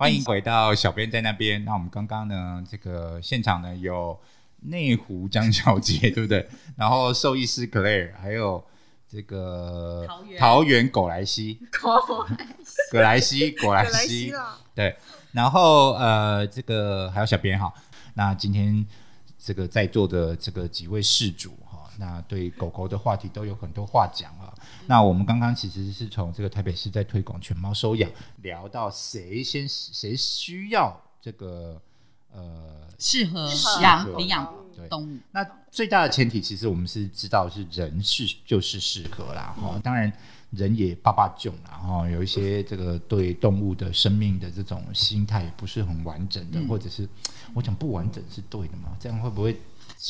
欢迎回到小编在那边。那我们刚刚呢，这个现场呢有内湖江小姐，对不对？然后兽医师 Clair， 还有这个桃园狗莱西，对。然后这个还有小编哈，那今天这个在座的这个几位事主哈，那对狗狗的话题都有很多话讲啊。那我们刚刚其实是从这个台北市在推广犬猫收养聊到谁需要这个适合领养动物。那最大的前提其实我们是知道是人就是适合啦，当然人也囧啦，有一些这个对动物的生命的这种心态也不是很完整的，或者是我讲不完整是对的嘛？这样会不会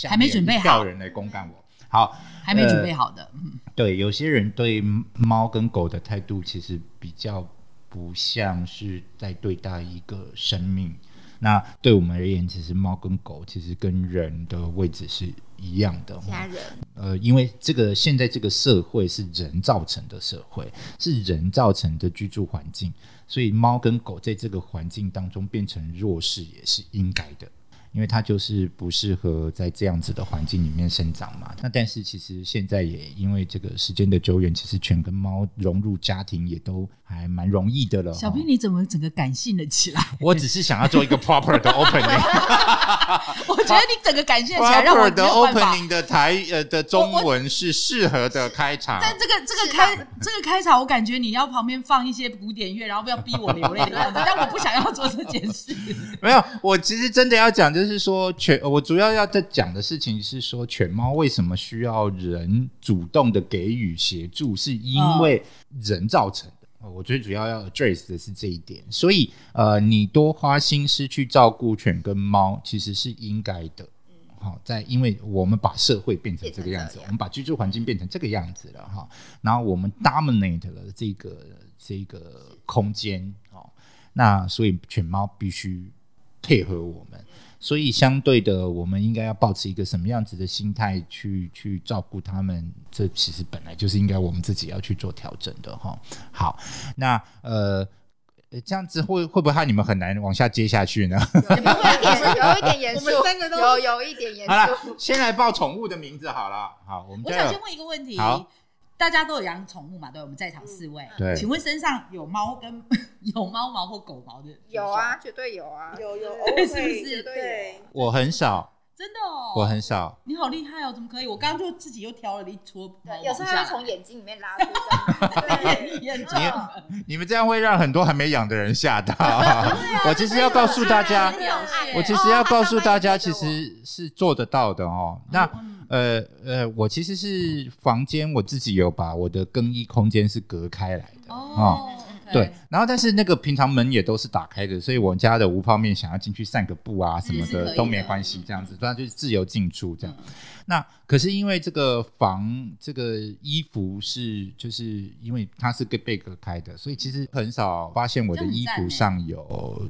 还没准备好叫人来公干我？好，还没准备好的。对，有些人对猫跟狗的态度其实比较不像是在对待一个生命。那对我们而言，其实猫跟狗其实跟人的位置是一样的，家人。因为这个现在这个社会是人造成的社会，是人造成的居住环境，所以猫跟狗在这个环境当中变成弱势也是应该的。因为它就是不适合在这样子的环境里面生长嘛。那但是其实现在也因为这个时间的久远，其实犬跟猫融入家庭也都还蛮容易的了。小编，你怎么整个感性了起来？我只是想要做一个 proper 的 opening。我觉得你整个感性了起来，让我没有办法。proper 的 opening 的中文是适合的开场。但这个开场，我感觉你要旁边放一些古典乐，然后不要逼我流泪的样子。但我不想要做这件事。没有，我其实真的要讲。就是说我主要要在讲的事情是说，犬猫为什么需要人主动的给予协助，是因为人造成的。我最主要要 address 的是这一点。所以你多花心思去照顾犬跟猫其实是应该的。因为我们把社会变成这个样子，我们把居住环境变成这个样子了，然后我们 dominate 了这个空间，那所以犬猫必须配合我们。所以相对的，我们应该要保持一个什么样子的心态去照顾他们，这其实本来就是应该我们自己要去做调整的。好，那这样子会不会害你们很难往下接下去呢？有一点严肃，我们三个都有一点严肃。好啦，先来报宠物的名字好了。好，我想先问一个问题，大家都有养宠物嘛？对，我们在场四位，请问身上有猫跟有猫毛或狗毛的？有啊，绝对有啊，有，对，是不是？对，我很少，真的哦，我很少。你好厉害哦，怎么可以？我刚刚就自己又挑了一撮毛毛，有时候要从眼睛里面拉出来，眼睛。你们这样会让很多还没养的人吓到。我其实要告诉大家，其实是做得到的哦。那我其实是房间我自己有把我的更衣空间是隔开来的哦，对，然后但是那个平常门也都是打开的，所以我家的无泡面想要进去散个步啊什么的都没关系，这样子，所以就是自由进出这样。那可是因为这个房这个衣服是就是因为它是被隔开的，所以其实很少发现我的衣服上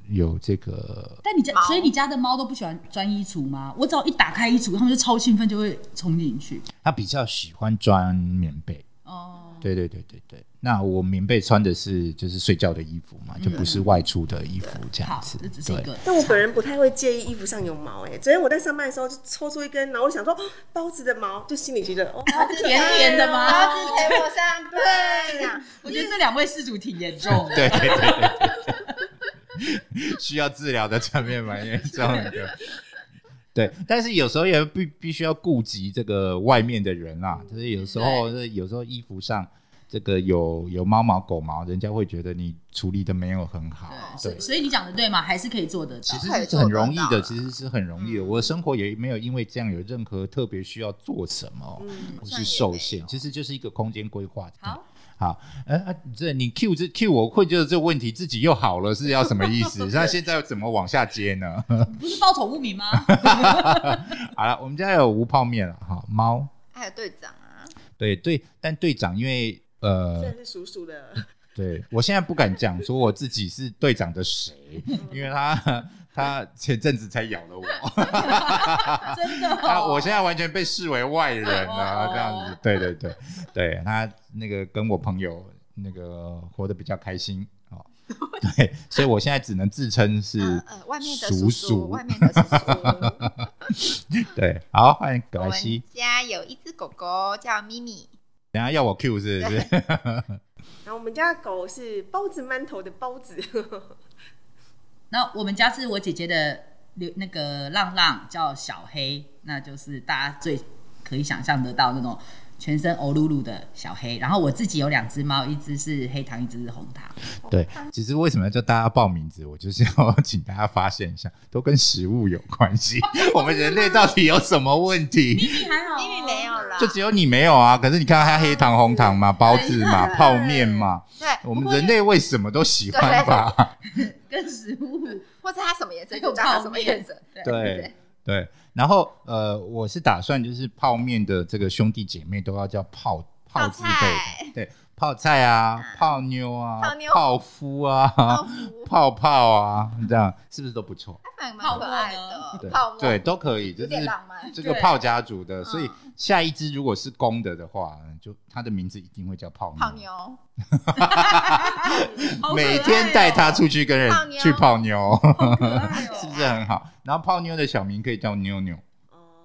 有这个。但所以你家的猫都不喜欢钻衣橱吗？我只要一打开衣橱，它们就超兴奋，就会冲进去。它比较喜欢钻棉被。哦，对。那我棉被穿的是就是睡觉的衣服嘛，就不是外出的衣服这样子。这只是一个。但我本人不太会介意衣服上有毛哎，昨天我在上班的时候就抽出一根，然后我想说包子的毛，就心里觉得包子甜甜的毛，包子陪我上班。我觉得这两位事主挺严重的。对，需要治疗的层面蛮严重的。对，但是有时候也必须要顾及这个外面的人啦，就是有时候衣服上这个有猫毛狗毛，人家会觉得你处理的没有很好。对，所以你讲的对吗？还是可以做得到，其实是很容易的，我的生活也没有因为这样有任何特别需要做什么，不是受限，其实就是一个空间规划。好，这你 Q 我会觉得这个问题自己又好了是要什么意思？那现在怎么往下接呢？不是报宠物名吗？好了，我们家有无泡面了，好猫，还有队长啊，对，但队长因为虽然是叔叔的，对我现在不敢讲说我自己是队长的谁，因为他前阵子才咬了我，真的、哦，我现在完全被视为外人了、这样子，对，他那个跟我朋友那个活得比较开心。对，所以我现在只能自称是外面的叔叔，外面的叔叔。对，好，欢迎葛莱西。我们家有一只狗狗叫咪咪。等一下要我 Q 是不是？然后我们家的狗是包子馒头的包子。那我们家是我姐姐的那个浪浪叫小黑，那就是大家最可以想象得到那种全身欧噜噜的小黑。然后我自己有两只猫，一只是黑糖，一只是红糖。对，其实为什么要叫大家报名字，我就是要请大家发现一下都跟食物有关系。我们人类到底有什么问题？咪咪还好，咪咪没有啦，就只有你没有啊。可是你看它黑糖红糖嘛，包子嘛，泡面嘛，对，我们人类为什么都喜欢吧跟食物，或者它什么颜色就叫它什么颜色。对对，然后我是打算就是泡面的这个兄弟姐妹都要叫泡字辈，对，泡菜啊，泡妞啊，泡夫啊，泡泡啊，这样是不是都不错？还蛮可爱的，泡沫 对都可以，就是这个泡家族的。所以下一只如果是公的话，就它的名字一定会叫泡妞。泡妞。每天带他出去跟人去泡妞，泡妞是不是很好？然后泡妞的小名可以叫妞妞。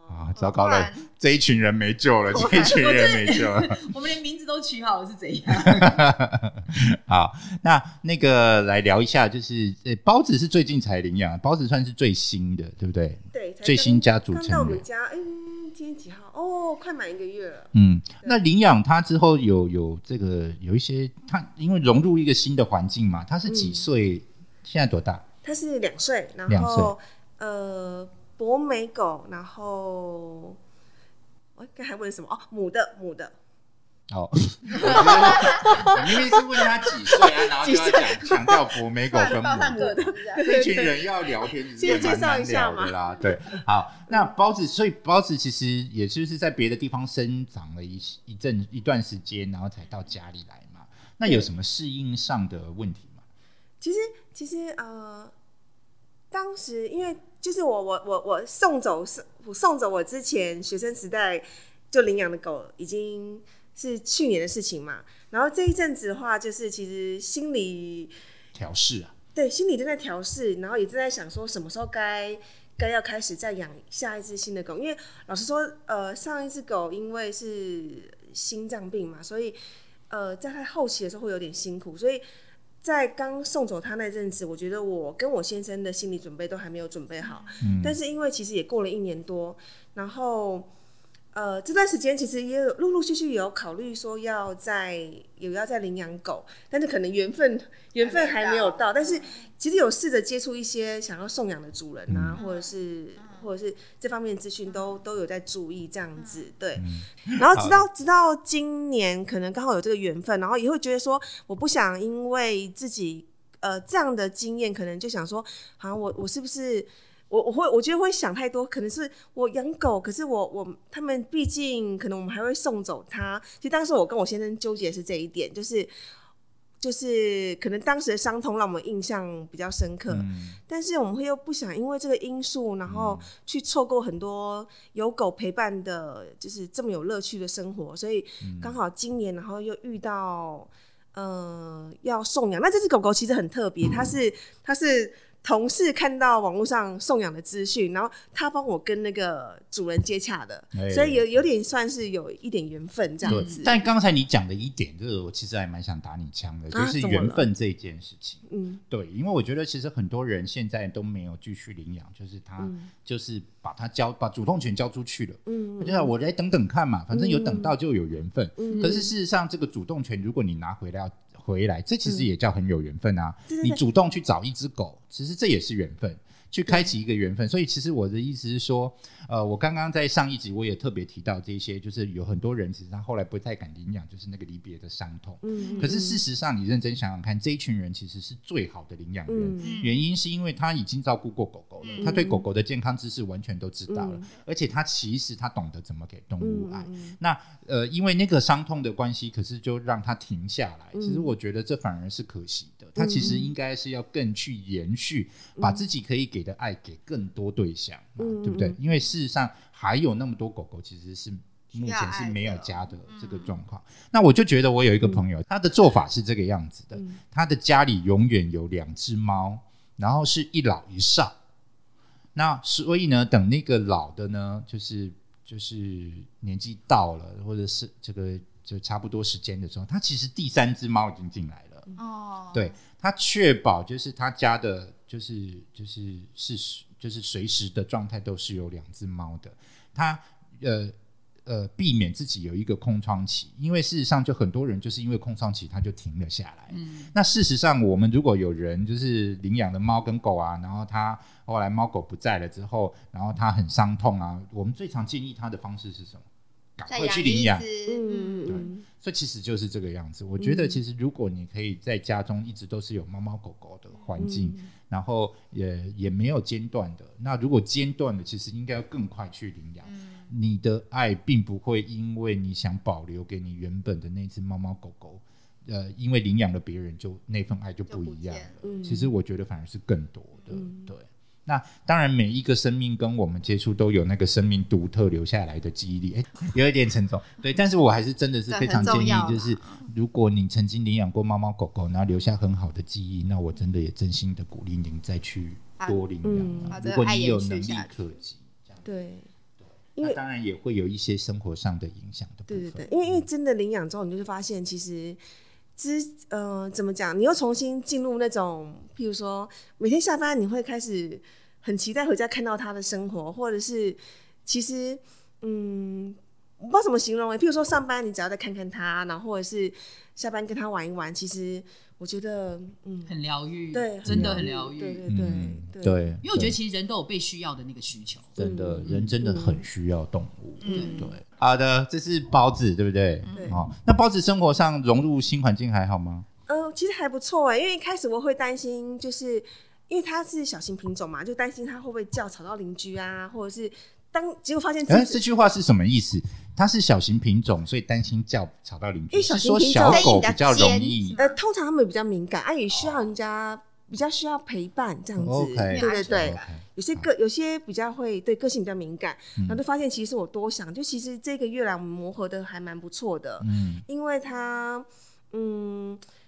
啊，糟糕了，这一群人没救了，这一群人没救了。我们连名字都取好了是怎样？好，那个来聊一下，就是包子是最近才领养，包子算是最新的，对不对？对，最新家族成员。刚到我们家，今天几号？哦，快满1个月了。嗯，那领养他之后有这个有一些，他因为融入一个新的环境嘛，他是几岁？现在多大？他是2岁，然后博美狗，然后我刚才问什么？哦，母的。哦，我明明是问他几岁啊，然后就要强调博美狗跟母的。这群人要聊天，其实蛮难聊的啦。对，好，那包子，所以包子其实也就是在别的地方生长了一段时间，然后才到家里来嘛。那有什么适应上的问题吗？其实当时因为就是我送走我之前学生时代就领养的狗已经是去年的事情嘛，然后这一阵子的话就是其实心理调试啊，对，心理正在调试，然后也正在想说什么时候该要开始再养下一只新的狗，因为老实说上一只狗因为是心脏病嘛，所以在它后期的时候会有点辛苦，所以在刚送走他那阵子，我觉得我跟我先生的心理准备都还没有准备好，但是因为其实也过了1年多，然后这段时间其实也有陆陆续续有考虑说要再领养狗，但是可能缘分还没有到，但是其实有试着接触一些想要送养的主人啊，或者是这方面资讯都有在注意这样子，对。然后直到今年可能刚好有这个缘分，然后也会觉得说我不想因为自己这样的经验，可能就想说啊，我是不是我觉得会想太多，可能是我养狗，可是他们毕竟可能我们还会送走它。其实当时我跟我先生纠结是这一点，就是可能当时的伤痛让我们印象比较深刻，但是我们会又不想因为这个因素，然后去错过很多有狗陪伴的，就是这么有乐趣的生活。所以刚好今年，然后又遇到要送养，那这只狗狗其实很特别，它是。同事看到网络上送养的资讯，然后他帮我跟那个主人接洽的，所以有点算是有一点缘分这样子。但刚才你讲的一点，这个我其实还蛮想打你枪的，就是缘分这件事情。对，因为我觉得其实很多人现在都没有继续领养，就是他、就是把主动权交出去了。就是我来等看嘛，反正有等到就有缘分。可是事实上，这个主动权如果你拿回来，这其实也叫很有缘分啊，你主动去找一只狗，其实这也是缘分，去开启一个缘分。所以其实我的意思是说我刚刚在上一集我也特别提到这些，就是有很多人其实他后来不太敢领养，就是那个离别的伤痛。可是事实上你认真想想看，这一群人其实是最好的领养人，原因是因为他已经照顾过狗狗了，他对狗狗的健康知识完全都知道了，而且他其实他懂得怎么给动物爱。那因为那个伤痛的关系，可是就让他停下来，其实我觉得这反而是可惜的，他其实应该是要更去延续，把自己可以给的爱给更多对象，对不对？因为事实上还有那么多狗狗其实是目前是没有家的这个状况。那我就觉得我有一个朋友，他的做法是这个样子的，他的家里永远有两只猫，然后是一老一少。那所以呢，等那个老的呢，就是年纪到了，或者是这个就差不多时间的时候，他其实第三只猫已经进来了。哦，对，他确保就是他家的，就是随时的状态都是有两只猫的。他避免自己有一个空窗期，因为事实上就很多人就是因为空窗期他就停了下来。那事实上我们如果有人就是领养的猫跟狗啊，然后他后来猫狗不在了之后，然后他很伤痛啊，我们最常建议他的方式是什么？赶快去领养。对，所以其实就是这个样子。我觉得其实如果你可以在家中一直都是有猫猫狗狗的环境，然后 也没有间断的，那如果间断的其实应该要更快去领养。你的爱并不会因为你想保留给你原本的那只猫猫狗狗因为领养了别人就那份爱就不一样了。其实我觉得反而是更多的。对，那当然每一个生命跟我们接触都有那个生命独特留下来的记忆力，有一点沉重，对，但是我还是真的是非常建议，就是如果你曾经领养过猫猫狗狗然后留下很好的记忆，那我真的也真心的鼓励您再去多领养如果你有能力可及。对，那当然也会有一些生活上的影响的部分。对对对，因为真的领养之后你就发现其实怎么讲，你又重新进入那种，譬如说每天下班你会开始很期待回家看到他的生活，或者是其实我不知道怎么形容譬如说上班你只要再看看他，然后或者是下班跟他玩一玩，其实我觉得很疗愈。对，真的很疗愈。对对 对,对，因为我觉得其实人都有被需要的那个需求，真的人真的很需要动物。对，好的，这是包子对不对？哦，那包子生活上融入新环境还好吗？其实还不错耶，因为一开始我会担心，就是因为它是小型品种嘛，就担心它会不会叫吵到邻居啊，或者是结果发现这句话是什么意思？它是小型品种，所以担心叫吵到邻居。是说小狗比较容易，通常它们比较敏感，也需要人家比较需要陪伴这样子。Okay, 对对对， okay, 有些比较会对个性比较敏感，然后就发现其实我多想，就其实这个月来我们磨合的还蛮不错的。因为它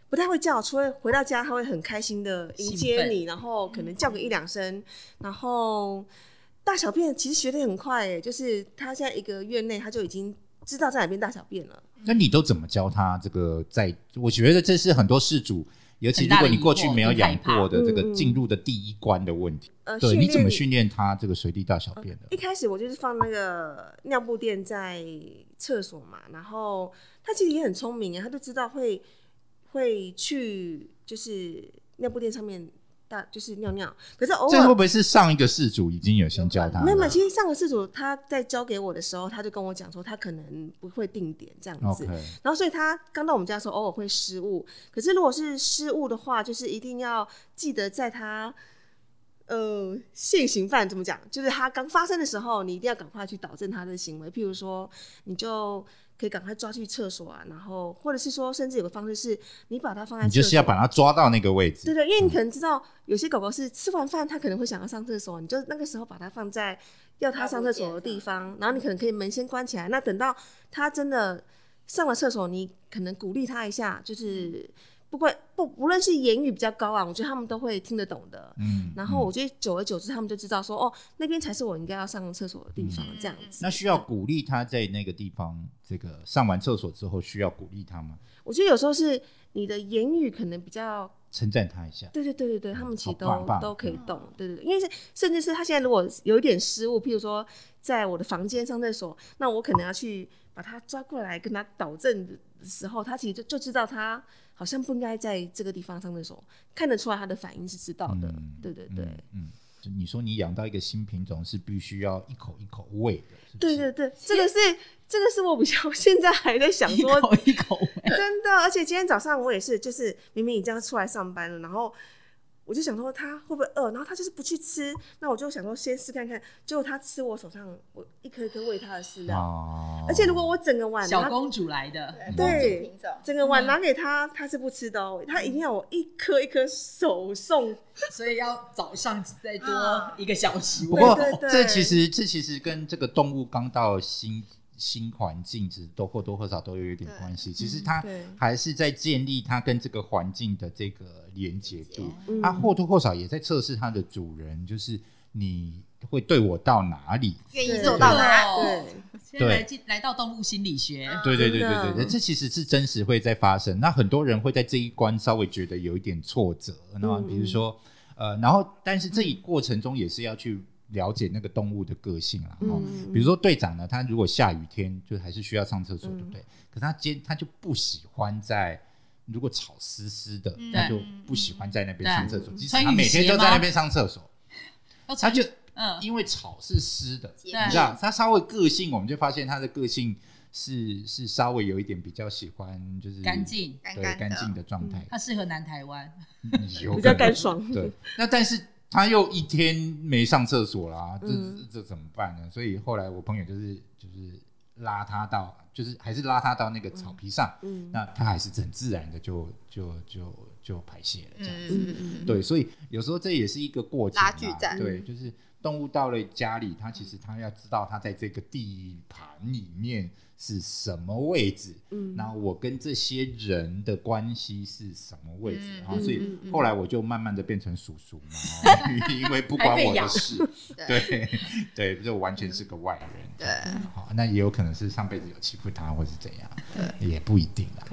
不太会叫，除了回到家它会很开心的迎接你，然后可能叫个一两声，然后。大小便其实学得很快耶，就是他现在1个月内他就已经知道在哪边大小便了。那你都怎么教他这个？我觉得这是很多饲主，尤其如果你过去没有养过的这个进入的第一关的问题。对，你怎么训练他这个随地大小便的？一开始我就是放那个尿布垫在厕所嘛，然后他其实也很聪明耶，他就知道会去就是尿布垫上面。就是尿尿，可是偶尔这会不会是上一个饲主已经有先教他了？没有，其实上个饲主他在教给我的时候，他就跟我讲说他可能不会定点这样子， okay. 然后所以他刚到我们家的时候偶尔会失误，可是如果是失误的话，就是一定要记得在他现行犯怎么讲，就是他刚发生的时候，你一定要赶快去导正他的行为，譬如说你就。可以赶快抓去厕所啊，然后或者是说甚至有个方式是你把它放在厕所，你就是要把它抓到那个位置。对对，因为你可能知道有些狗狗是吃完饭它可能会想要上厕所，你就那个时候把它放在要它上厕所的地方，然后你可能可以门先关起来，那等到它真的上了厕所你可能鼓励它一下，就是不论是言语比较高昂，我觉得他们都会听得懂的。然后我觉得久而久之他们就知道说那边才是我应该要上厕所的地方这样子。那需要鼓励他在那个地方这个上完厕所之后需要鼓励他吗？我觉得有时候是你的言语可能比较称赞他一下。对对对对，他们其实 都可以懂。对对对，因为甚至是他现在如果有一点失误，譬如说在我的房间上厕所，那我可能要去把他抓过来跟他导正的时候，他其实 就知道他好像不应该在这个地方上厕所，看得出来他的反应是知道的。对对对，你说你养到一个新品种是必须要一口一口喂的，是不是？对对对，这个是我比较现在还在想说一口一口喂，真的。而且今天早上我也是，就是明明已经要出来上班了，然后我就想说他会不会饿，然后他就是不去吃，那我就想说先试看看，结果他吃我手上我一颗一颗喂他的饲料。而且如果我整个碗小公主来的，对，整个碗拿给他他是不吃的哦，他一定要我一颗一颗手送，所以要早上再多1个小时。不过这其实跟这个动物刚到新新环境其实都或多或少都有一点关系，其实它还是在建立它跟这个环境的这个连结度，它或多或少也在测试它的主人，就是你会对我到哪里，愿意走到哪里。现在 来到动物心理学，对对对对对，这其实是真实会在发生。那很多人会在这一关稍微觉得有一点挫折，那比如说然后但是这一过程中也是要去了解那个动物的个性啦，比如说队长呢，他如果下雨天就还是需要上厕所，对不对？可是他就不喜欢在，如果潮湿湿的，他就不喜欢在那边上厕所，即使他每天就在那边上厕所，他就因为草是湿的，你知道他稍微个性，我们就发现他的个性 是稍微有一点比较喜欢就是干净，对，干净的状态，他适合南台湾，比较干爽。对，那但是他又一天没上厕所啦，这怎么办呢？所以后来我朋友就是拉他到，就是还是拉他到那个草皮上，那他还是很自然的就排泄了这样子，对，所以有时候这也是一个过程啦，拉锯战，对，就是动物到了家里，它其实它要知道它在这个地盘里面是什么位置，那我跟这些人的关系是什么位置，然后所以后来我就慢慢的变成叔叔嘛，因为不关我的事，对对，就完全是个外人，对，好，那也有可能是上辈子有欺负他或是怎样，也不一定啦。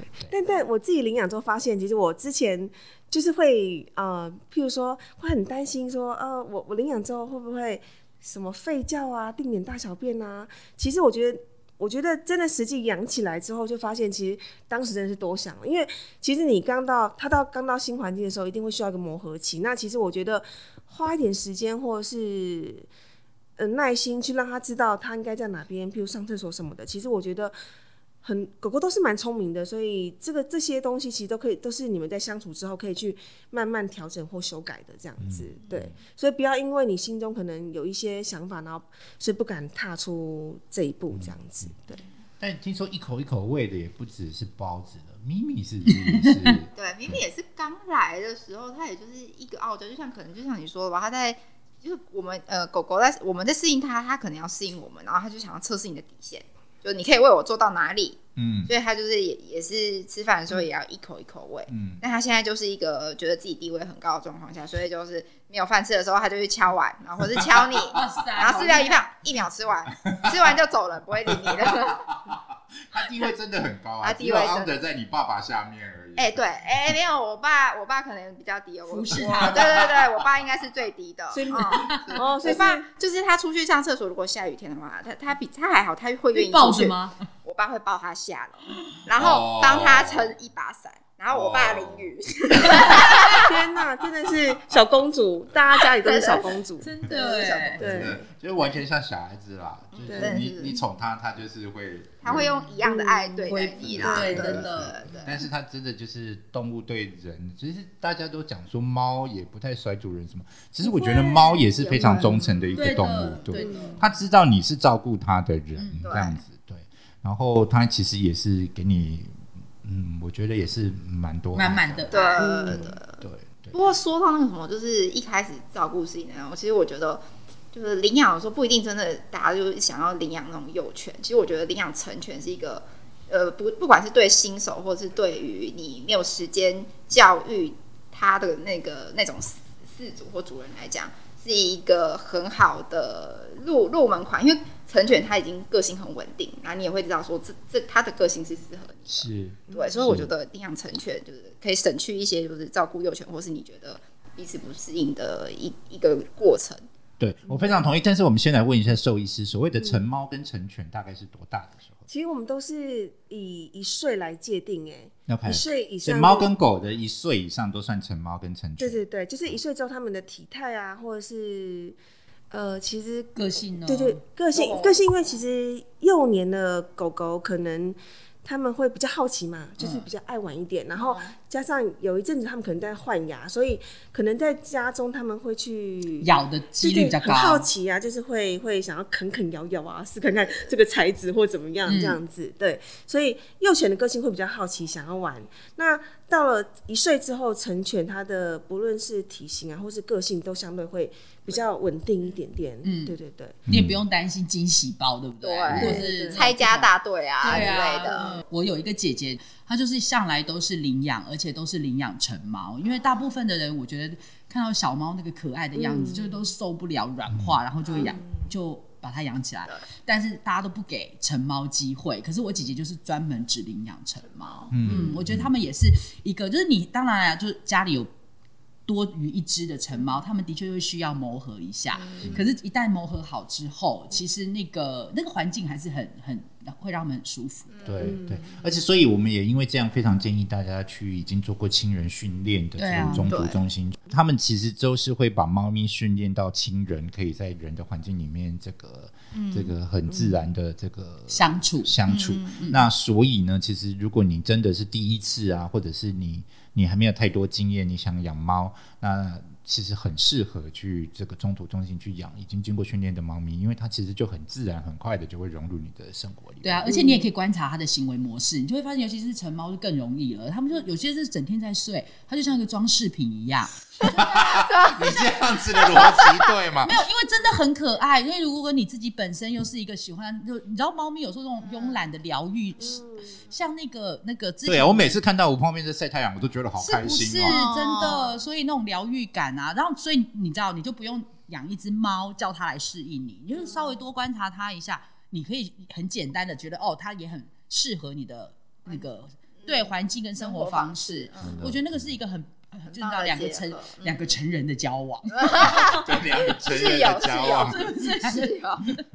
但我自己领养之后发现，其实我之前就是会譬如说会很担心说我领养之后会不会什么吠叫啊，定点大小便啊，其实我觉得真的实际养起来之后，就发现其实当时真的是多想了，因为其实你刚到新环境的时候，一定会需要一个磨合期。那其实我觉得花一点时间或者是耐心去让他知道他应该在哪边，譬如上厕所什么的。其实我觉得狗狗都是蛮聪明的，所以这些东西其实都是你们在相处之后可以去慢慢调整或修改的这样子，对。所以不要因为你心中可能有一些想法，然后所以不敢踏出这一步这样子，对。但听说一口一口喂的也不只是包子了，咪咪是不是？对，咪咪也是刚来的时候，它也就是一个傲娇，就像你说的吧，它在。就是我们狗狗我们在适应它，它可能要适应我们，然后它就想要测试你的底线，就你可以为我做到哪里，所以它就是 也是吃饭的时候也要一口一口喂，那它现在就是一个觉得自己地位很高的状况下，所以就是没有饭吃的时候，它就去敲碗，然后或是敲你，然后饲料一放，一秒吃完，吃完就走了，不会理你了。他地位真的很高啊，他地位真的在你爸爸下面而已。对，没有，我爸可能比较低，我对对对，我爸应该是最低的。所以爸就是他出去上厕所，如果下雨天的话，他还好，他会愿意出去。我爸会抱他下楼，然后帮他撑一把伞，然后我爸淋雨。天哪，真的是小公主，大家家里都是小公主，真的，对，就是完全像小孩子啦，就是你宠他，他就是会。他会用一样的爱对待你啦，对，真的。但是他真的就是动物对人，其实大家都讲说猫也不太甩主人什么，其实我觉得猫也是非常忠诚的一个动物，对，他知道你是照顾他的人这样子，对。然后他其实也是给你，我觉得也是蛮多满满的，对对。不过说到那个什么，就是一开始照顾是那样，其实我觉得。就是领养的时候不一定真的大家就想要领养那种幼犬，其实我觉得领养成犬是一个不管是对新手或是对于你没有时间教育他的那种饲主或主人来讲，是一个很好的入门款，因为成犬他已经个性很稳定，然后你也会知道说他的个性是适合你的，是对，所以我觉得领养成犬就是可以省去一些就是照顾幼犬或是你觉得彼此不适应的一个过程。对，我非常同意，但是我们先来问一下兽医师，所谓的成猫跟成犬大概是多大的时候？其实我们都是以1岁来界定，1岁以上，猫跟狗的1岁以上都算成猫跟成犬。对对对，就是1岁之后他们的体态啊，或者是其实个性，对对，个性，因为其实幼年的狗狗可能他们会比较好奇嘛，就是比较爱玩一点，然后加上有一阵子他们可能在换牙，所以可能在家中他们会去咬的几率比较高，很好奇啊，就是会想要啃咬啊，试看看这个材质或怎么样这样子，对，所以幼犬的个性会比较好奇，想要玩。那到了1岁之后，成犬它的不论是体型啊，或是个性，都相对会比较稳定一点点，嗯，对对对，你也不用担心惊喜包，对不对？对，就是拆家大队啊之类的。我有一个姐姐，她就是向来都是领养，而且都是领养成猫，因为大部分的人我觉得看到小猫那个可爱的样子，就都受不了软化，然后就养就把它养起来，但是大家都不给成猫机会。可是我姐姐就是专门只领养成猫，我觉得他们也是一个，就是你当然啊，就是家里有多余一只的成猫，他们的确会需要磨合一下，可是一旦磨合好之后，其实那个环境还是很会让他们很舒服的。对对，而且所以我们也因为这样非常建议大家去已经做过亲人训练的这种中途中心，他们其实都是会把猫咪训练到亲人可以在人的环境里面这个很自然的这个相处。那所以呢，其实如果你真的是第一次啊，或者是你还没有太多经验，你想养猫，那其实很适合去这个中途中心去养已经经过训练的猫咪，因为它其实就很自然很快的就会融入你的生活里面。对啊，而且你也可以观察它的行为模式，你就会发现尤其是成猫就更容易了，他们就有些是整天在睡，它就像一个装饰品一样你这样子的逻辑对吗？没有，因为真的很可爱，因为如果你自己本身又是一个喜欢，就你知道猫咪有时候这种慵懒的疗愈，像那个之前对啊，我每次看到我旁边在晒太阳我都觉得好开心哦，是真的，所以那种疗愈感啊，然后所以你知道你就不用养一只猫叫它来适应你，就是稍微多观察它一下，你可以很简单的觉得哦，它也很适合你的那个对环境跟生活方式，我觉得那个是一个很就是到两个成人的交往，对，两个成人的交往，是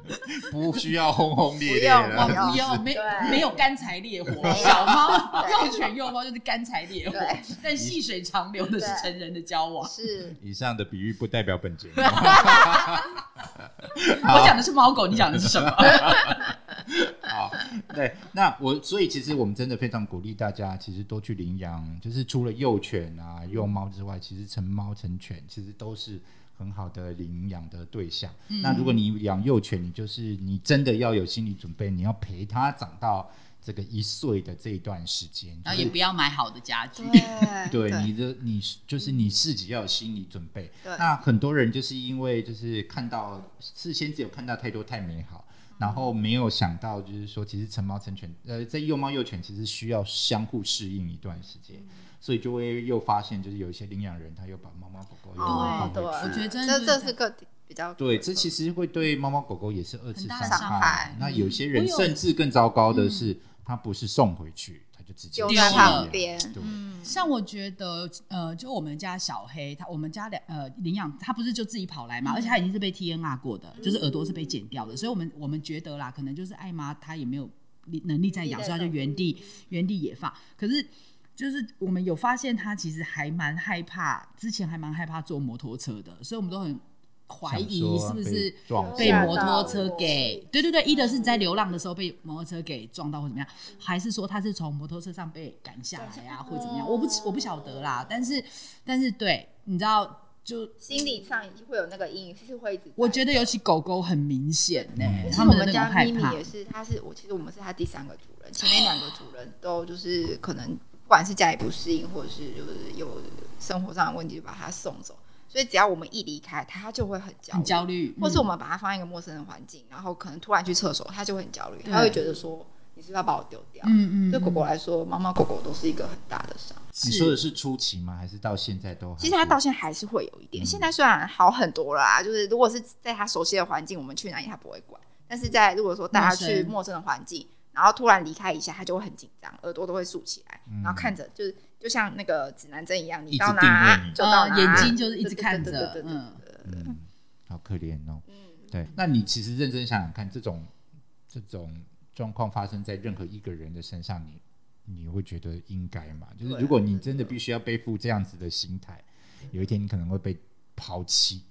不需要轰轰烈烈了，不要没有干柴烈火，小猫幼犬幼猫就是干柴烈火，但细水长流的是成人的交往。是，以上的比喻不代表本节目。我讲的是猫狗，你讲的是什么？好，对，那所以其实我们真的非常鼓励大家，其实都去领养，就是除了幼犬啊、幼猫之外，其实成猫、成犬其实都是很好的领养的对象。那如果你养幼犬，你真的要有心理准备，你要陪它长到这个1岁的这一段时间，然后也不要买好的家具，对，你就是你自己要有心理准备。那很多人就是因为就是看到事先只有看到太多太美好，然后没有想到就是说其实成猫成犬在幼猫幼犬其实需要相互适应一段时间，所以就会又发现就是有一些领养人他又把猫猫狗狗又放回去，我觉得这是个比较对，这其实会对猫猫狗狗也是2次伤害。那有些人甚至更糟糕的是他不是送回去，他就直接丢在旁边。像我觉得就我们家小黑，我们家领养他不是就自己跑来嘛，而且他已经是被 TNR 过的，就是耳朵是被剪掉的，所以我们觉得啦，可能就是艾妈他也没有能力再养，所以他就原地野放。可是就是我们有发现他其实还蛮害怕，之前还蛮害怕坐摩托车的，所以我们都很怀疑是不是被摩托车给对，一的是在流浪的时候被摩托车给撞到或怎么样，还是说他是从摩托车上被赶下来啊或怎么样，我不晓得啦，但是对，你知道就心理上会有那个阴影，是会一直。我觉得尤其狗狗很明显呢，他们的那种害怕。我们家咪咪也是，其实我们是他第3个主人，前面2个主人都就是可能不管是家里不适应，或者是就是有生活上的问题，就把它送走。所以只要我们一离开它，它就会很焦虑，或是我们把它放在一个陌生的环境，然后可能突然去厕所，它就会很焦虑，它会觉得说你是不是要把我丢掉？对狗狗来说，猫猫狗狗都是一个很大的伤。你说的是初期吗？还是到现在都？其实它到现在还是会有一点，现在虽然好很多了啦，就是如果是在它熟悉的环境，我们去哪里它不会管，但是如果说带它去陌生的环境，然后突然离开一下，他就会很紧张，耳朵都会竖起来，然后看着就是就像那个指南针一样，你到哪就到哪，眼睛就是一直看着，好可怜哦。对，那你其实认真想想看，这种状况发生在任何一个人的身上，你会觉得应该吗？就是如果你真的必须要背负这样子的心态，有一天你可能会被抛弃。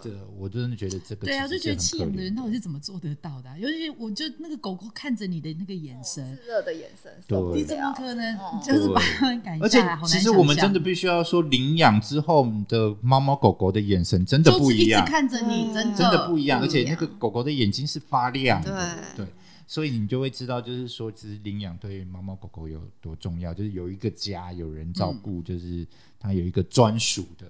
这个我真的觉得这个对啊，就觉得气痒的人到底是怎么做得到的、啊？尤其我就那个狗狗看着你的那个眼神，热、哦、的眼神，对，你怎么可能就是把它们赶下来？而且其实我们真的必须要说，领养之后的猫猫狗狗的眼神真的不一样，就是、一直看着你，真的不一样，而且那个狗狗的眼睛是发亮的，对。对，所以你就会知道就是说其实领养对猫猫狗狗有多重要，就是有一个家有人照顾、嗯、就是它有一个专属的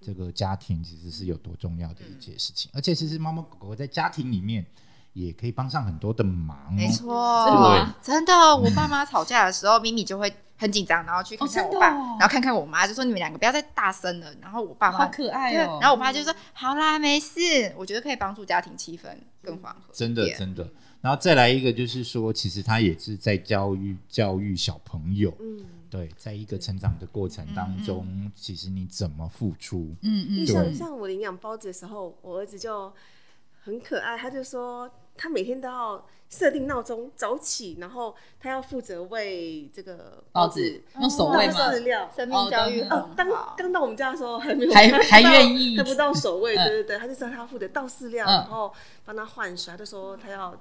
这个家庭其实是有多重要的一件事情、嗯、而且其实猫猫狗狗在家庭里面也可以帮上很多的忙、哦、没错，真的、嗯、我爸妈吵架的时候咪咪就会很紧张，然后去看看我爸、哦哦、然后看看我妈，就说你们两个不要再大声了，然后我爸妈好可爱哦，然后我爸就说、嗯、好啦没事，我觉得可以帮助家庭气氛更缓和、嗯、真的真的。然后再来一个就是说其实他也是在教育小朋友、嗯、对，在一个成长的过程当中、嗯嗯、其实你怎么付出，嗯嗯，像我领养包子的时候，我儿子就很可爱，他就说他每天都要设定闹钟早起，然后他要负责喂这个包子，用手喂吗？饲料，生命教育。刚到我们家的时候还没有，还愿意，还不到手喂，对对对，他就说他负责倒饲料，然后帮他换水，他就说他要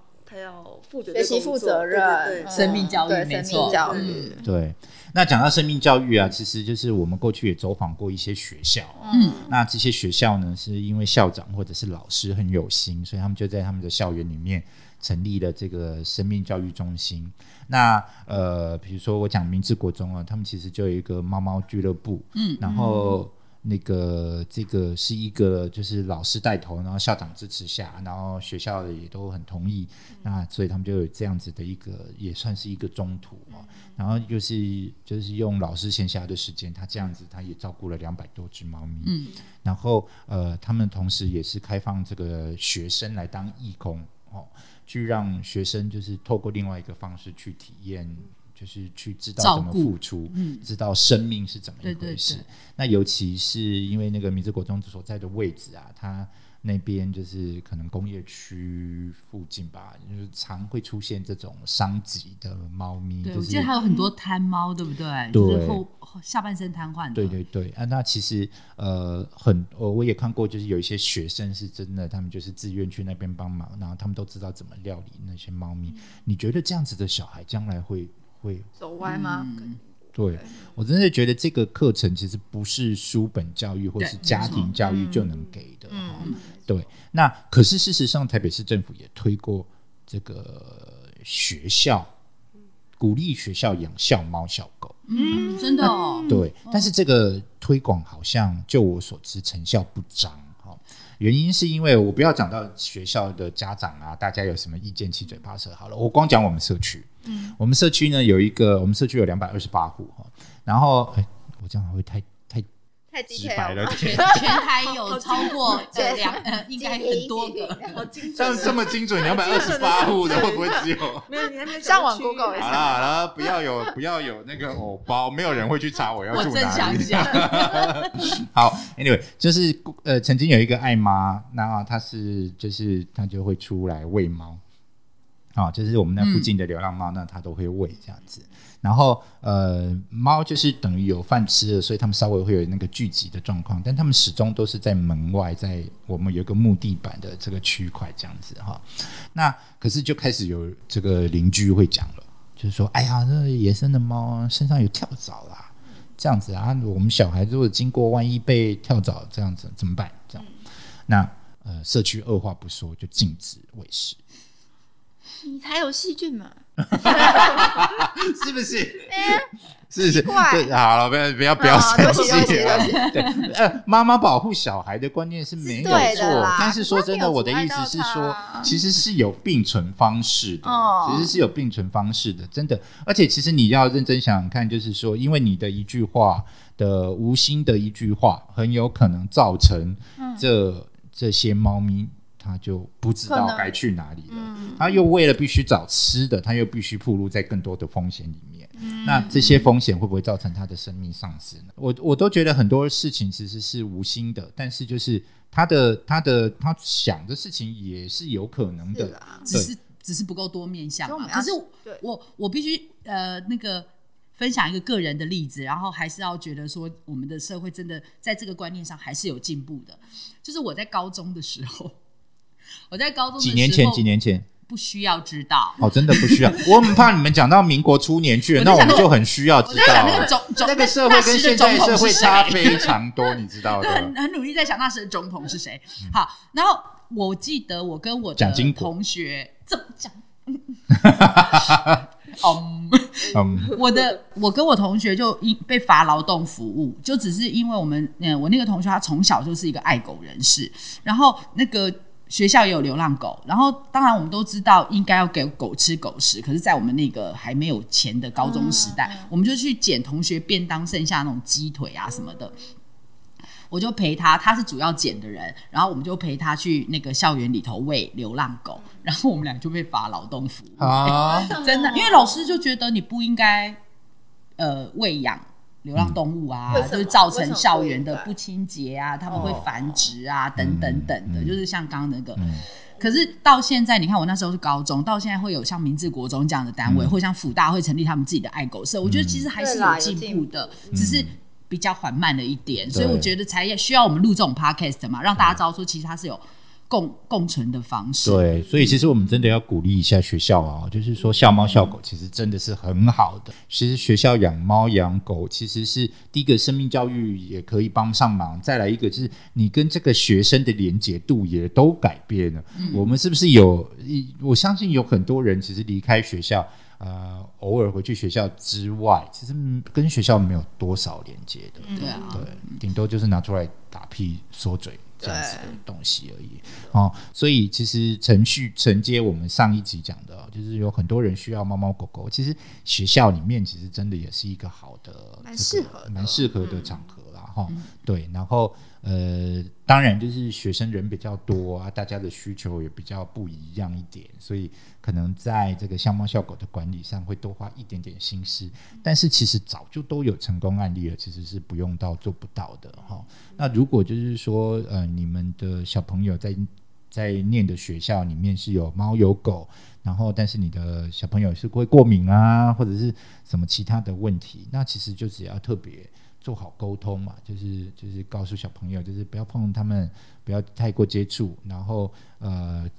负责学习负责任，对对对，生命教育，没错，教育、嗯、对。那讲到生命教育啊，其实就是我们过去也走访过一些学校、啊嗯、那这些学校呢是因为校长或者是老师很有心，所以他们就在他们的校园里面成立了这个生命教育中心。那比如说我讲明治国中啊，他们其实就有一个猫猫俱乐部，嗯，然后那个这个是一个就是老师带头，然后校长支持下，然后学校也都很同意、嗯、那所以他们就有这样子的一个也算是一个中途、哦嗯、然后就是用老师闲暇的时间，他这样子他也照顾了200多只猫咪、嗯、然后他们同时也是开放这个学生来当义工、哦、去让学生就是透过另外一个方式去体验，就是去知道怎么付出、嗯、知道生命是怎么一回事。对对对，那尤其是因为那个明治国中所在的位置啊，它那边就是可能工业区附近吧，就是常会出现这种伤及的猫咪，对、就是、我记得还有很多瘫猫、嗯、对不对，就是下半身瘫痪的，对对对、啊、那其实我也看过，就是有一些学生是真的他们就是自愿去那边帮忙，然后他们都知道怎么料理那些猫咪、嗯、你觉得这样子的小孩将来会走歪吗、嗯、对，我真的觉得这个课程其实不是书本教育或是家庭教育就能给的、嗯哦嗯、对。那可是事实上台北市政府也推过这个学校，鼓励学校养校猫小狗，嗯，真的哦，对、嗯、但是这个推广好像就我所知成效不彰、哦、原因是因为我不要讲到学校的家长啊，大家有什么意见七嘴八舌好了，我光讲我们社区，嗯、我们社区呢有一个，我们社区有228户，然后我这样还会太直白了，全台有超过应该很多个，像这么精准228户的会不会只有？没有，你还没上网 Google 一下。好了，不要有那个偶包，没有人会去查我要住哪里。我正想讲。好 ，anyway， 就是曾经有一个爱妈，那她是就是她就会出来喂猫。哦、就是我们那附近的流浪猫呢，它都会喂这样子，然后猫就是等于有饭吃了，所以他们稍微会有那个聚集的状况，但他们始终都是在门外，在我们有一个木地板的这个区块这样子、哦、那可是就开始有这个邻居会讲了，就是说哎呀，那野生的猫身上有跳蚤啦、啊，这样子啊，我们小孩如果经过万一被跳蚤这样子怎么办，这样那社区二话不说就禁止喂食。你才有细菌嘛是不是、欸、是对，好了，不要生气了。妈妈保护小孩的观念是没有错，但是说真的，我的意思是说其实是有并存方式的、哦、其实是有并存方式的，真的。而且其实你要认真想想看，就是说因为你的一句话的无心的一句话，很有可能造成这些猫咪他就不知道该去哪里了、嗯、他又为了必须找吃的，他又必须暴露在更多的风险里面、嗯、那这些风险会不会造成他的生命丧失呢？我都觉得很多事情其实是无心的，但是就是他想的事情也是有可能的，只是不够多面向、啊、可是我必须那个分享一个个人的例子，然后还是要觉得说我们的社会真的在这个观念上还是有进步的。就是我在高中的时候，几年前不需要知道哦，真的不需要。我很怕你们讲到民国初年去了，那我们就很需要知道了。那个社会跟现在社会差非常多，你知道的。很努力在想那时的总统是谁。好，然后我记得我跟我的同学怎么讲？我跟我同学就被罚劳动服务，就只是因为我们我那个同学他从小就是一个爱狗人士，然后那个学校也有流浪狗，然后当然我们都知道应该要给狗吃狗食，可是在我们那个还没有钱的高中时代，我们就去捡同学便当剩下那种鸡腿啊什么的，我就陪他是主要捡的人，然后我们就陪他去那个校园里头喂流浪狗，然后我们俩就被罚劳动服务啊，真的，因为老师就觉得你不应该喂养流浪动物啊，就是造成校园的不清洁啊，他们会繁殖啊，等等等的，就是像刚刚那个。可是到现在，你看我那时候是高中，到现在会有像明治国中这样的单位，或像辅大会成立他们自己的爱狗社，我觉得其实还是有进步的，只是比较缓慢了一点，所以我觉得才需要我们录这种 podcast 嘛，让大家知道说其实它是有共存的方式。对，所以其实我们真的要鼓励一下学校啊，就是说校猫校狗其实真的是很好的。其实学校养猫养狗其实是第一个生命教育也可以帮上忙，再来一个就是你跟这个学生的连结度也都改变了。我们是不是我相信有很多人其实离开学校偶尔回去学校之外，其实跟学校没有多少连接的。对啊，对，顶多就是拿出来打屁说嘴这样子的东西而已，哦，所以其实承接我们上一集讲的，就是有很多人需要猫猫狗狗，其实学校里面其实真的也是一个好的蛮适合的场合啦，对，然后当然就是学生人比较多啊，大家的需求也比较不一样一点，所以可能在这个校猫校狗的管理上会多花一点点心思，但是其实早就都有成功案例了，其实是不用到做不到的，哦，那如果就是说你们的小朋友在念的学校里面是有猫有狗，然后但是你的小朋友是会过敏啊或者是什么其他的问题，那其实就只要特别做好沟通嘛，就是告诉小朋友，就是不要碰他们，不要太过接触，然后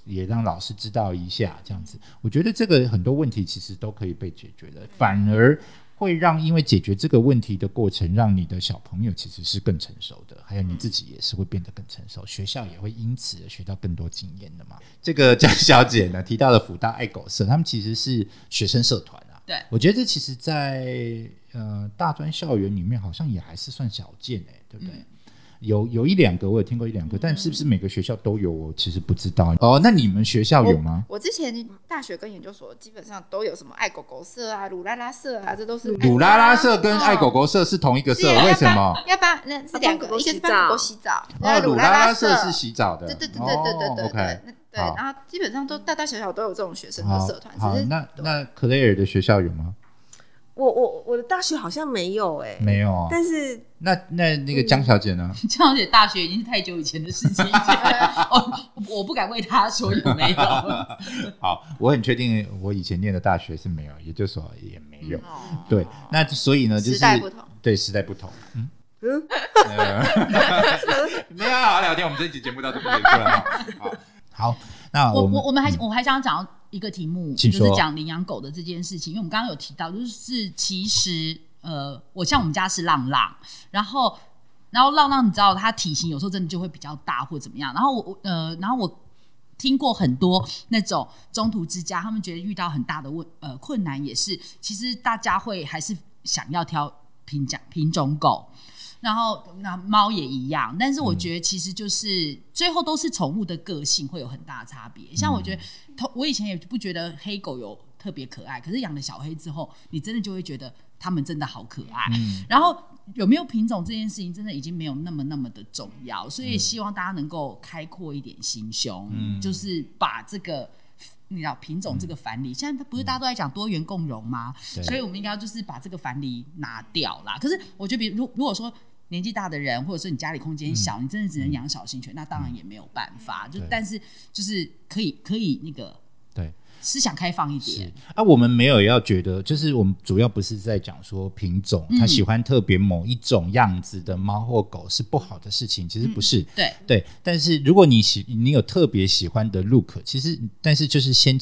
也让老师知道一下这样子。我觉得这个很多问题其实都可以被解决的，反而会让因为解决这个问题的过程，让你的小朋友其实是更成熟的，还有你自己也是会变得更成熟，学校也会因此学到更多经验的嘛。这个江小姐呢提到了辅大爱狗社，他们其实是学生社团啊。对，我觉得这其实在大专校园里面好像也还是算少见，对不对？有一两个我有听过一两个，但是不是每个学校都有我其实不知道。哦，那你们学校有吗？我之前大学跟研究所基本上都有什么爱狗狗社啊、鲁拉拉社啊，这都是。鲁拉拉社跟爱狗狗社是同一个社，为什么？要不然那是两个，一个是帮狗狗洗澡，然后鲁拉拉社是洗澡的。对。对，然后基本上都大大小小都有这种学生的社团。好，那 Clair 的学校有吗？我的大学好像没有没有啊。但是那个江小姐呢？江小姐大学已经是太久以前的事情了我不敢为她说有没有。好，我很确定我以前念的大学是没有，也就是说也没有。对，那所以呢，就是时代不同，对，时代不同。没有好聊天，我们这一集节目到这边结束了。好，那我还想讲一个题目，就是讲领养狗的这件事情，因为我们刚刚有提到，就是其实我像我们家是浪浪，然后浪浪你知道它体型有时候真的就会比较大或怎么样，然后我听过很多那种中途之家，他们觉得遇到很大的困难，也是其实大家会还是想要挑品种狗。然后猫也一样，但是我觉得其实就是最后都是宠物的个性会有很大的差别，像我觉得我以前也不觉得黑狗有特别可爱，可是养了小黑之后你真的就会觉得它们真的好可爱，然后有没有品种这件事情真的已经没有那么的重要，所以希望大家能够开阔一点心胸，就是把这个你知道品种这个藩篱，现在不是大家都在讲多元共融吗？所以我们应该就是把这个藩篱拿掉啦。可是我觉得如果说年纪大的人，或者说你家里空间小，你真的只能养小型犬，那当然也没有办法。但是就是可以那个，对，思想开放一点。啊，我们没有要觉得，就是我们主要不是在讲说品种，他喜欢特别某一种样子的猫或狗是不好的事情，其实不是。对对，但是如果你有特别喜欢的 look， 其实但是就是先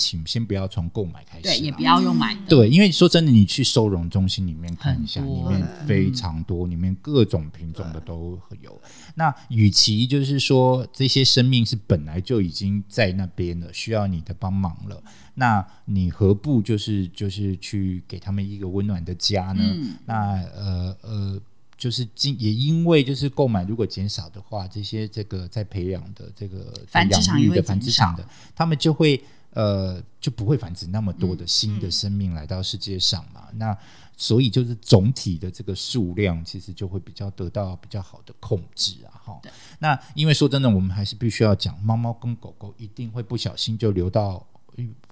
不要从购买开始，对，也不要用买的。对，因为说真的，你去收容中心里面看一下，里面非常多，里面各种品种的都有。那与其就是说这些生命是本来就已经在那边了，需要你的帮忙了。那你何不就是去给他们一个温暖的家呢？那就是也因为就是购买如果减少的话，这些这个在培养的这个繁殖场也会繁殖场的，他们就会就不会繁殖那么多的新的生命来到世界上嘛。那所以就是总体的这个数量其实就会比较得到比较好的控制啊。那因为说真的，我们还是必须要讲，猫猫跟狗狗一定会不小心就流到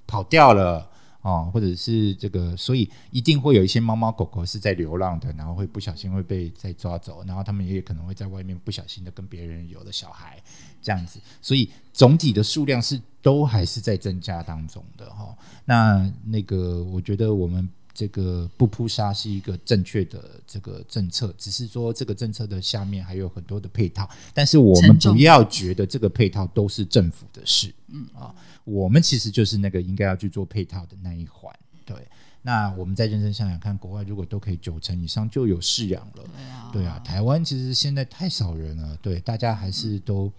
跑掉了哦，或者是这个，所以一定会有一些猫猫狗狗是在流浪的，然后会不小心会被再抓走，然后他们也可能会在外面不小心的跟别人有了小孩这样子，所以总体的数量是都还是在增加当中的哦。那个我觉得我们这个不扑杀是一个正确的这个政策，只是说这个政策的下面还有很多的配套，但是我们不要觉得这个配套都是政府的事啊，我们其实就是那个应该要去做配套的那一环。对，那我们再认真想想看，国外如果都可以90%以上就有饲养了，对啊，台湾其实现在太少人了，对，大家还是都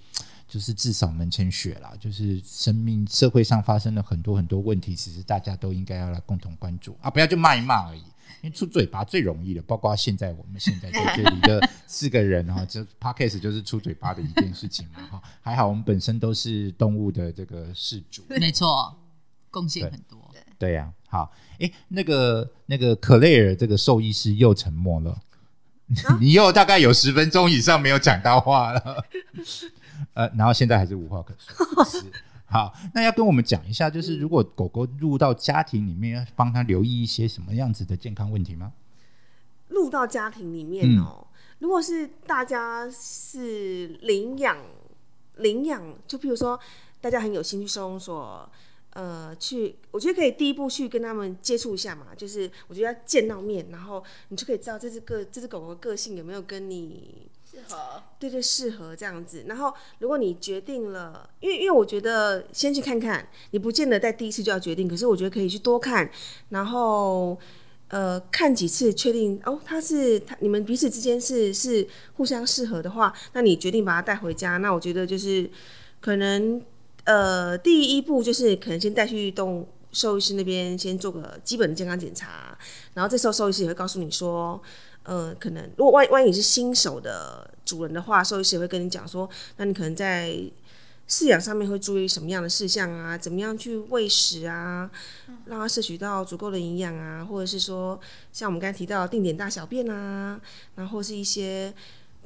就是至少门前雪啦，就是生命社会上发生了很多很多问题，其实大家都应该要来共同关注啊，不要就骂一骂而已，因为出嘴巴最容易的，包括我们现在在这里的四个人哈，这 podcast 就是出嘴巴的一件事情嘛哈。还好我们本身都是动物的这个饲主，没错，贡献很多。对呀，好，那个Clair这个兽医师又沉默了，你又大概有10分钟以上没有讲到话了。然后现在还是无话可说。好，那要跟我们讲一下，就是如果狗狗入到家庭里面，要帮它留意一些什么样子的健康问题吗？入到家庭里面哦，如果是大家是领养，就比如说大家很有兴趣收容所，我觉得可以第一步去跟他们接触一下嘛，就是我觉得要见到面，然后你就可以知道这只狗狗的个性有没有跟你适合，对，适合这样子。然后如果你决定了，因为我觉得先去看看，你不见得在第一次就要决定，可是我觉得可以去多看，然后看几次确定哦，你们彼此之间是互相适合的话，那你决定把它带回家。那我觉得就是可能第一步就是可能先带去动物兽医师那边先做个基本的健康检查，然后这时候兽医师也会告诉你说可能如果万一你是新手的主人的话，兽医师也会跟你讲说，那你可能在饲养上面会注意什么样的事项啊，怎么样去喂食啊，让它摄取到足够的营养啊，或者是说像我们刚才提到定点大小便啊，然后是一些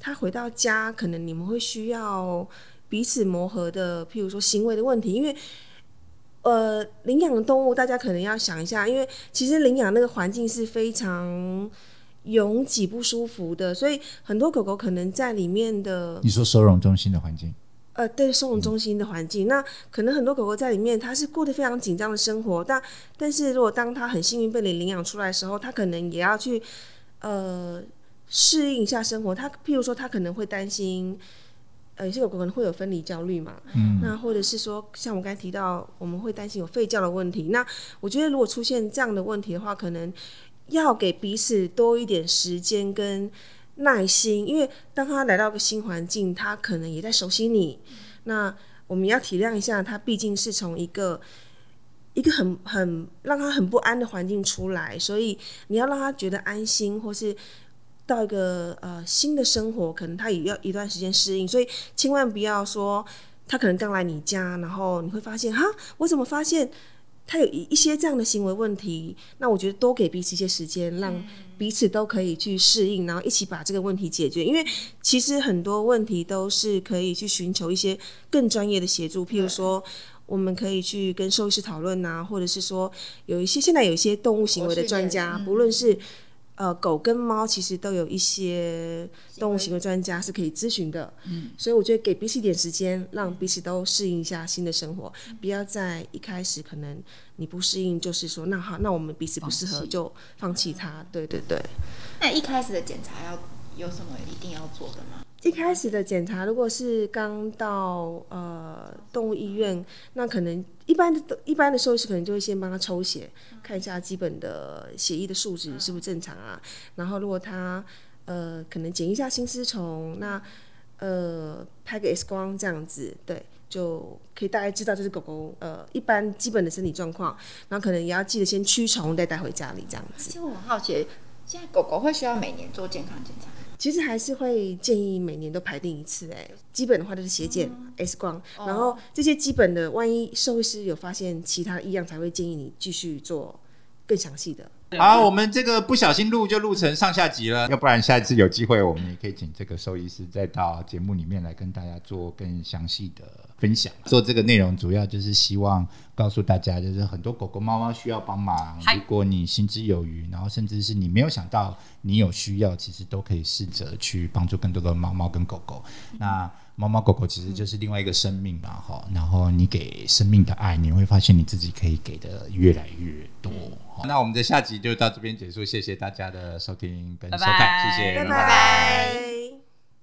它回到家可能你们会需要彼此磨合的，譬如说行为的问题，因为领养的动物大家可能要想一下，因为其实领养那个环境是非常拥挤不舒服的，所以很多狗狗可能在里面的，你说收容中心的环境，对，收容中心的环境，那可能很多狗狗在里面它是过得非常紧张的生活，但是如果当它很幸运被你领养出来的时候，它可能也要去适应一下生活，它譬如说它可能会担心有些狗狗可能会有分离焦虑嘛，那或者是说像我刚才提到我们会担心有吠叫的问题，那我觉得如果出现这样的问题的话，可能要给彼此多一点时间跟耐心，因为当他来到一个新环境，他可能也在熟悉你，那我们要体谅一下，他毕竟是从一个很让他很不安的环境出来，所以你要让他觉得安心，或是到一个新的生活，可能他也要一段时间适应，所以千万不要说他可能刚来你家，然后你会发现哈，我怎么发现他有一些这样的行为问题，那我觉得多给彼此一些时间，让彼此都可以去适应，然后一起把这个问题解决，因为其实很多问题都是可以去寻求一些更专业的协助，譬如说我们可以去跟兽医师讨论啊，或者是说有一些现在有一些动物行为的专家，不论是狗跟猫其实都有一些动物行为专家是可以咨询的，所以我觉得给彼此一点时间，让彼此都适应一下新的生活，不要在一开始可能你不适应就是说那好，那我们彼此不适合就放弃它。对对对。那一开始的检查要有什么一定要做的吗？一开始的检查如果是刚到动物医院，那可能一般的兽医师可能就会先帮他抽血，看一下基本的血液的数值是不是正常啊，然后如果他可能检一下心丝虫，那拍个 X 光这样子，对，就可以大概知道这只狗狗一般基本的身体状况，然后可能也要记得先驱虫再带回家里这样子。其实我很好奇，现在狗狗会需要每年做健康检查？其实还是会建议每年都排定一次，基本的话就是血检、X 光，然后这些基本的，万一兽医师有发现其他异样，才会建议你继续做更详细的。好，我们这个不小心录就录成上下集了，要不然下一次有机会我们也可以请这个兽医师再到节目里面来跟大家做更详细的分享。做这个内容主要就是希望告诉大家，就是很多狗狗猫猫需要帮忙，如果你心知有余，然后甚至是你没有想到你有需要，其实都可以试着去帮助更多的猫猫跟狗狗。那猫猫狗狗其实就是另外一个生命嘛，然后你给生命的爱，你会发现你自己可以给的越来越多。那我们的下集就到这边结束，谢谢大家的收听跟收看，拜拜，谢谢，拜拜。